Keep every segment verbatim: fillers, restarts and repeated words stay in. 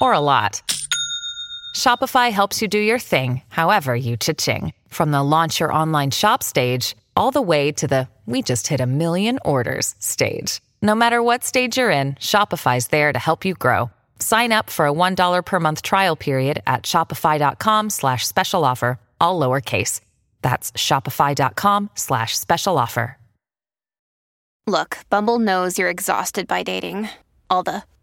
or a lot, Shopify helps you do your thing, however you cha-ching. From the launch your online shop stage, all the way to the we just hit a million orders stage. No matter what stage you're in, Shopify's there to help you grow. Sign up for a one dollar per month trial period at shopify.com slash special offer, all lowercase. That's shopify.com slash special offer. Look, Bumble knows you're exhausted by dating. All the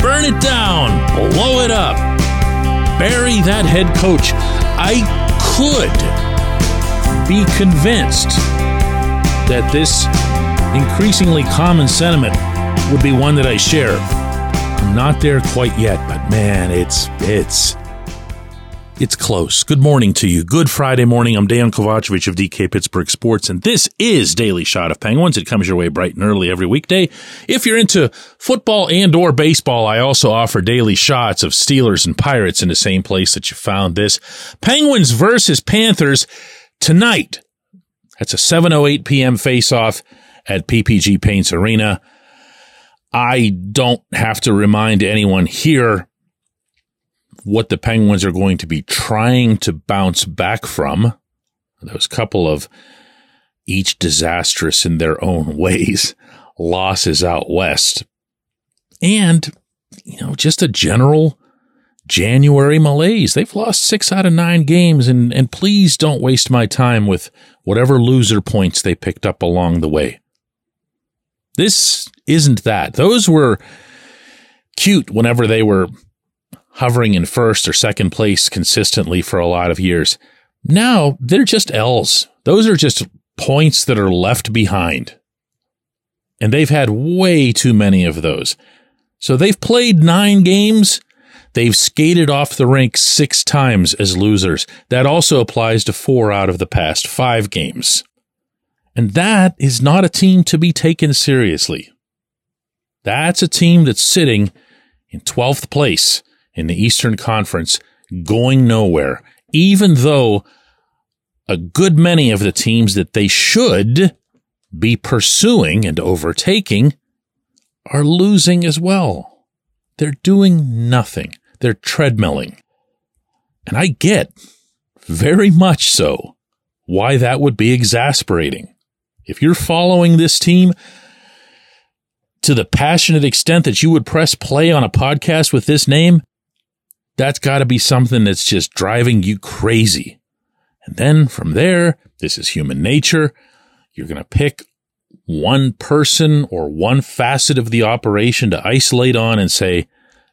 Burn it down, blow it up, bury that head coach. I could be convinced that this increasingly common sentiment would be one that I share. I'm not there quite yet, but man, it's it's it's close. Good morning to you. Good Friday morning. I'm Dan Kovacevic of D K Pittsburgh Sports, and this is Daily Shot of Penguins. It comes your way bright and early every weekday. If you're into football and or baseball, I also offer daily shots of Steelers and Pirates in the same place that you found this. Penguins versus Panthers tonight. That's a seven oh eight p.m. face-off at P P G Paints Arena. I don't have to remind anyone here what the Penguins are going to be trying to bounce back from. Those couple of each disastrous in their own ways losses out west. And, you know, just a general January malaise. They've lost six out of nine games, and, and please don't waste my time with whatever loser points they picked up along the way. This isn't that. Those were cute whenever they were hovering in first or second place consistently for a lot of years. Now, they're just L's. Those are just points that are left behind. And they've had way too many of those. So they've played nine games. They've skated off the rink six times as losers. That also applies to four out of the past five games. And that is not a team to be taken seriously. That's a team that's sitting in twelfth place in the Eastern Conference, going nowhere, even though a good many of the teams that they should be pursuing and overtaking are losing as well. They're doing nothing. They're treadmilling. And I get, very much so, why that would be exasperating. If you're following this team to the passionate extent that you would press play on a podcast with this name, that's got to be something that's just driving you crazy. And then from there, this is human nature. You're going to pick one person or one facet of the operation to isolate on and say,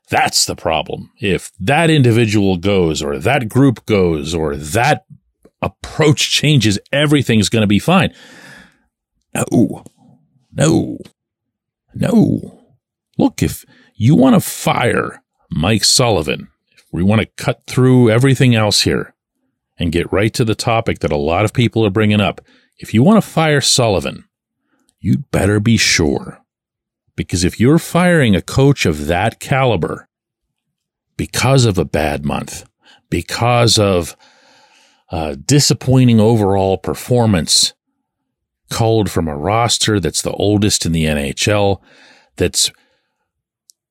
that's the problem. If that individual goes, or that group goes, or that approach changes, everything's going to be fine. No, no, no. Look, if you want to fire Mike Sullivan, if we want to cut through everything else here and get right to the topic that a lot of people are bringing up, if you want to fire Sullivan, you'd better be sure. Because if you're firing a coach of that caliber because of a bad month, because of a disappointing overall performance culled from a roster that's the oldest in the N H L, that's,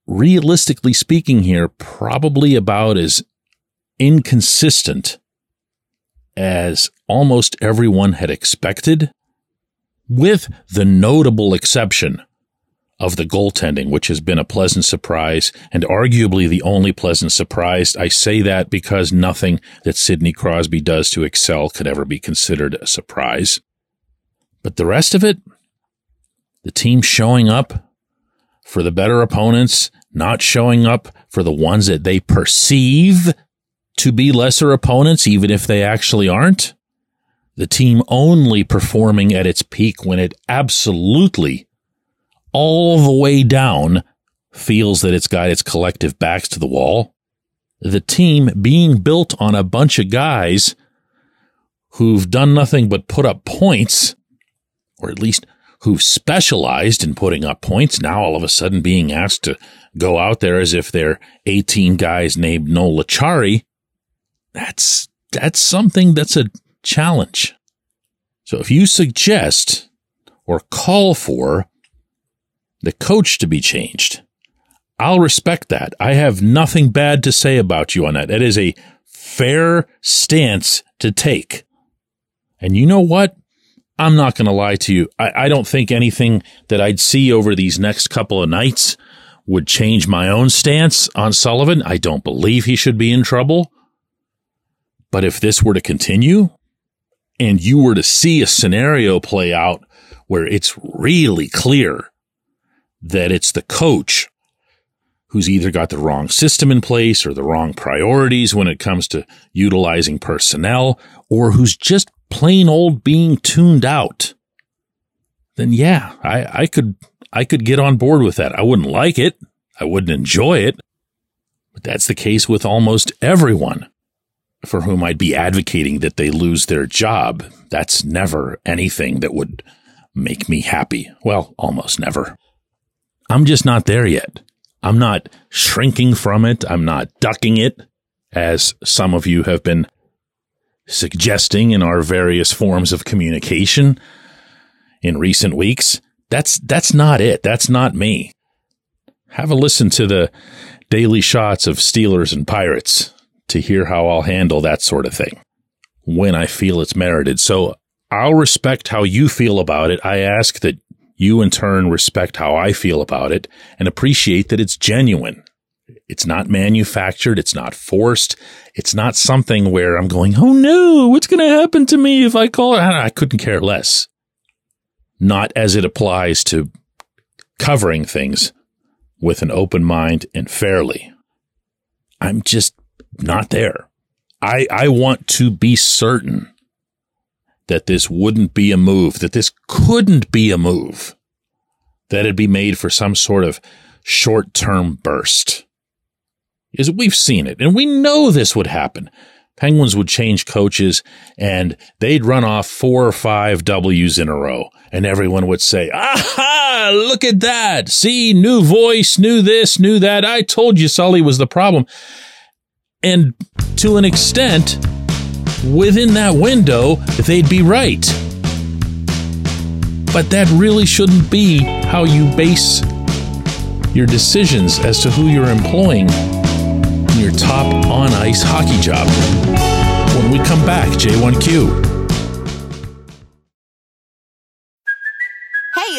realistically speaking here, probably about as inconsistent as almost everyone had expected, with the notable exception of the goaltending, which has been a pleasant surprise and arguably the only pleasant surprise. I say that because nothing that Sidney Crosby does to excel could ever be considered a surprise. But the rest of it, the team showing up for the better opponents, not showing up for the ones that they perceive to be lesser opponents, even if they actually aren't. The team only performing at its peak when it absolutely, all the way down, feels that it's got its collective backs to the wall. The team being built on a bunch of guys who've done nothing but put up points, or at least who've specialized in putting up points, now all of a sudden being asked to go out there as if they're eighteen guys named Noel Achari. That's, that's something that's a challenge. So if you suggest or call for the coach to be changed, I'll respect that. I have nothing bad to say about you on that. That is a fair stance to take. And you know what? I'm not going to lie to you. I, I don't think anything that I'd see over these next couple of nights would change my own stance on Sullivan. I don't believe he should be in trouble. But if this were to continue, and you were to see a scenario play out where it's really clear that it's the coach who's either got the wrong system in place or the wrong priorities when it comes to utilizing personnel, or who's just plain old being tuned out, then yeah, I, I could I could get on board with that. I wouldn't like it. I wouldn't enjoy it. But that's the case with almost everyone for whom I'd be advocating that they lose their job. That's never anything that would make me happy. Well, almost never. I'm just not there yet. I'm not shrinking from it. I'm not ducking it, as some of you have been suggesting in our various forms of communication in recent weeks. That's that's not it. That's not me. Have a listen to the Daily Shots of Steelers and Pirates to hear how I'll handle that sort of thing when I feel it's merited. So I'll respect how you feel about it. I ask that you in turn respect how I feel about it and appreciate that it's genuine. It's not manufactured. It's not forced. It's not something where I'm going, oh no, what's going to happen to me if I call it? I couldn't care less. Not as it applies to covering things with an open mind and fairly. I'm just not there. I, I want to be certain that this wouldn't be a move, that this couldn't be a move, that it'd be made for some sort of short-term burst. Is we've seen it, and we know this would happen. Penguins would change coaches, and they'd run off four or five W's in a row, and everyone would say, aha, look at that. See, new voice, new this, new that. I told you Sully was the problem. And to an extent, within that window, they'd be right. But that really shouldn't be how you base your decisions as to who you're employing in your top on-ice hockey job. When we come back, J one Q. Hey,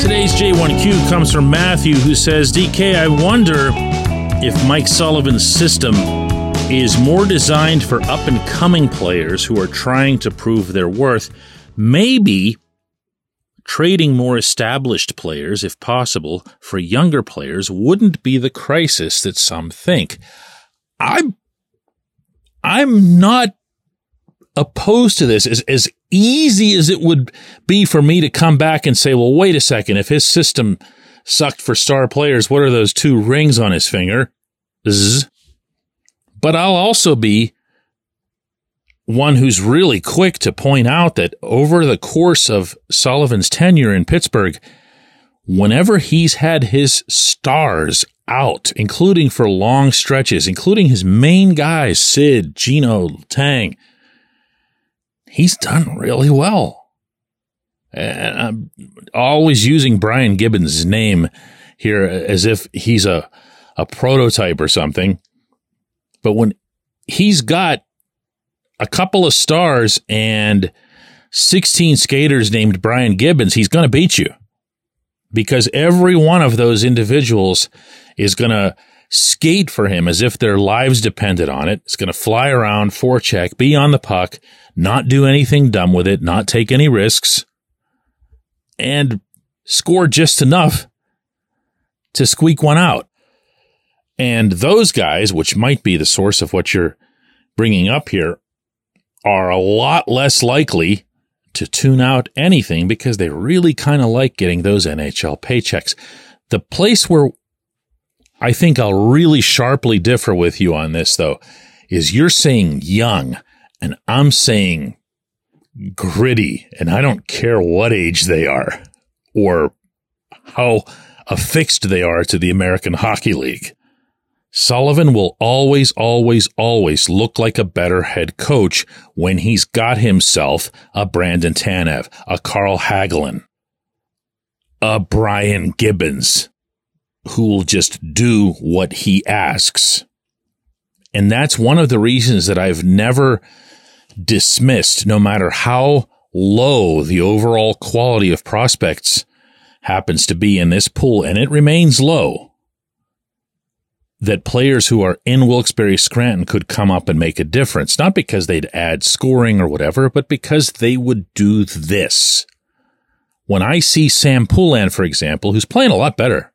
Today's J one Q comes from Matthew, who says, D K, I wonder if Mike Sullivan's system is more designed for up-and-coming players who are trying to prove their worth, maybe trading more established players, if possible, for younger players wouldn't be the crisis that some think. I'm I'm not opposed to this. As, as easy as it would be for me to come back and say, well, wait a second, if his system sucked for star players, what are those two rings on his finger? Zzz. But I'll also be one who's really quick to point out that over the course of Sullivan's tenure in Pittsburgh, whenever he's had his stars out, including for long stretches, including his main guys, Sid, Gino, Tang, he's done really well. And I'm always using Brian Gibbons' name here as if he's a, a prototype or something. But when he's got a couple of stars and sixteen skaters named Brian Gibbons, he's going to beat you. Because every one of those individuals is going to skate for him as if their lives depended on it. It's going to fly around, forecheck, be on the puck, not do anything dumb with it, not take any risks, and score just enough to squeak one out. And those guys, which might be the source of what you're bringing up here, are a lot less likely to tune out anything because they really kind of like getting those N H L paychecks. The place where I think I'll really sharply differ with you on this, though, is you're saying young and I'm saying gritty, and I don't care what age they are or how affixed they are to the American Hockey League. Sullivan will always, always, always look like a better head coach when he's got himself a Brandon Tanev, a Carl Hagelin, a Brian Gibbons, who will just do what he asks. And that's one of the reasons that I've never dismissed, no matter how low the overall quality of prospects happens to be in this pool, and it remains low, that players who are in Wilkes-Barre Scranton could come up and make a difference, not because they'd add scoring or whatever, but because they would do this. When I see Sam Poulin, for example, who's playing a lot better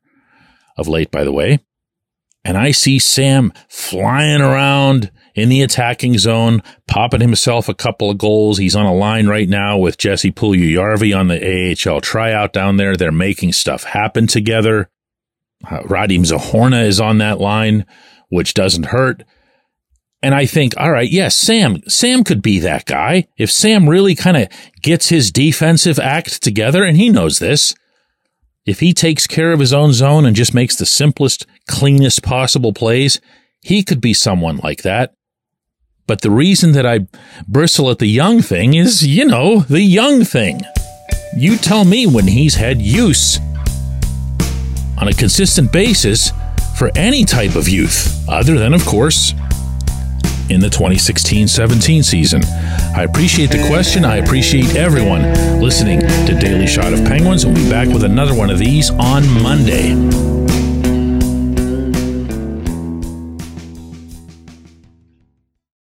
of late, by the way, and I see Sam flying around in the attacking zone, popping himself a couple of goals. He's on a line right now with Jesse Puljujarvi on the A H L tryout down there. They're making stuff happen together. Uh, Radim Zahorna is on that line, which doesn't hurt. And I think, all right, yes, Sam, Sam could be that guy. If Sam really kind of gets his defensive act together, and he knows this, if he takes care of his own zone and just makes the simplest, cleanest possible plays, he could be someone like that. But the reason that I bristle at the young thing is, you know, the young thing. You tell me when he's had use on a consistent basis for any type of youth, other than, of course, in the twenty sixteen seventeen season. I appreciate the question. I appreciate everyone listening to Daily Shot of Penguins. We'll be back with another one of these on Monday.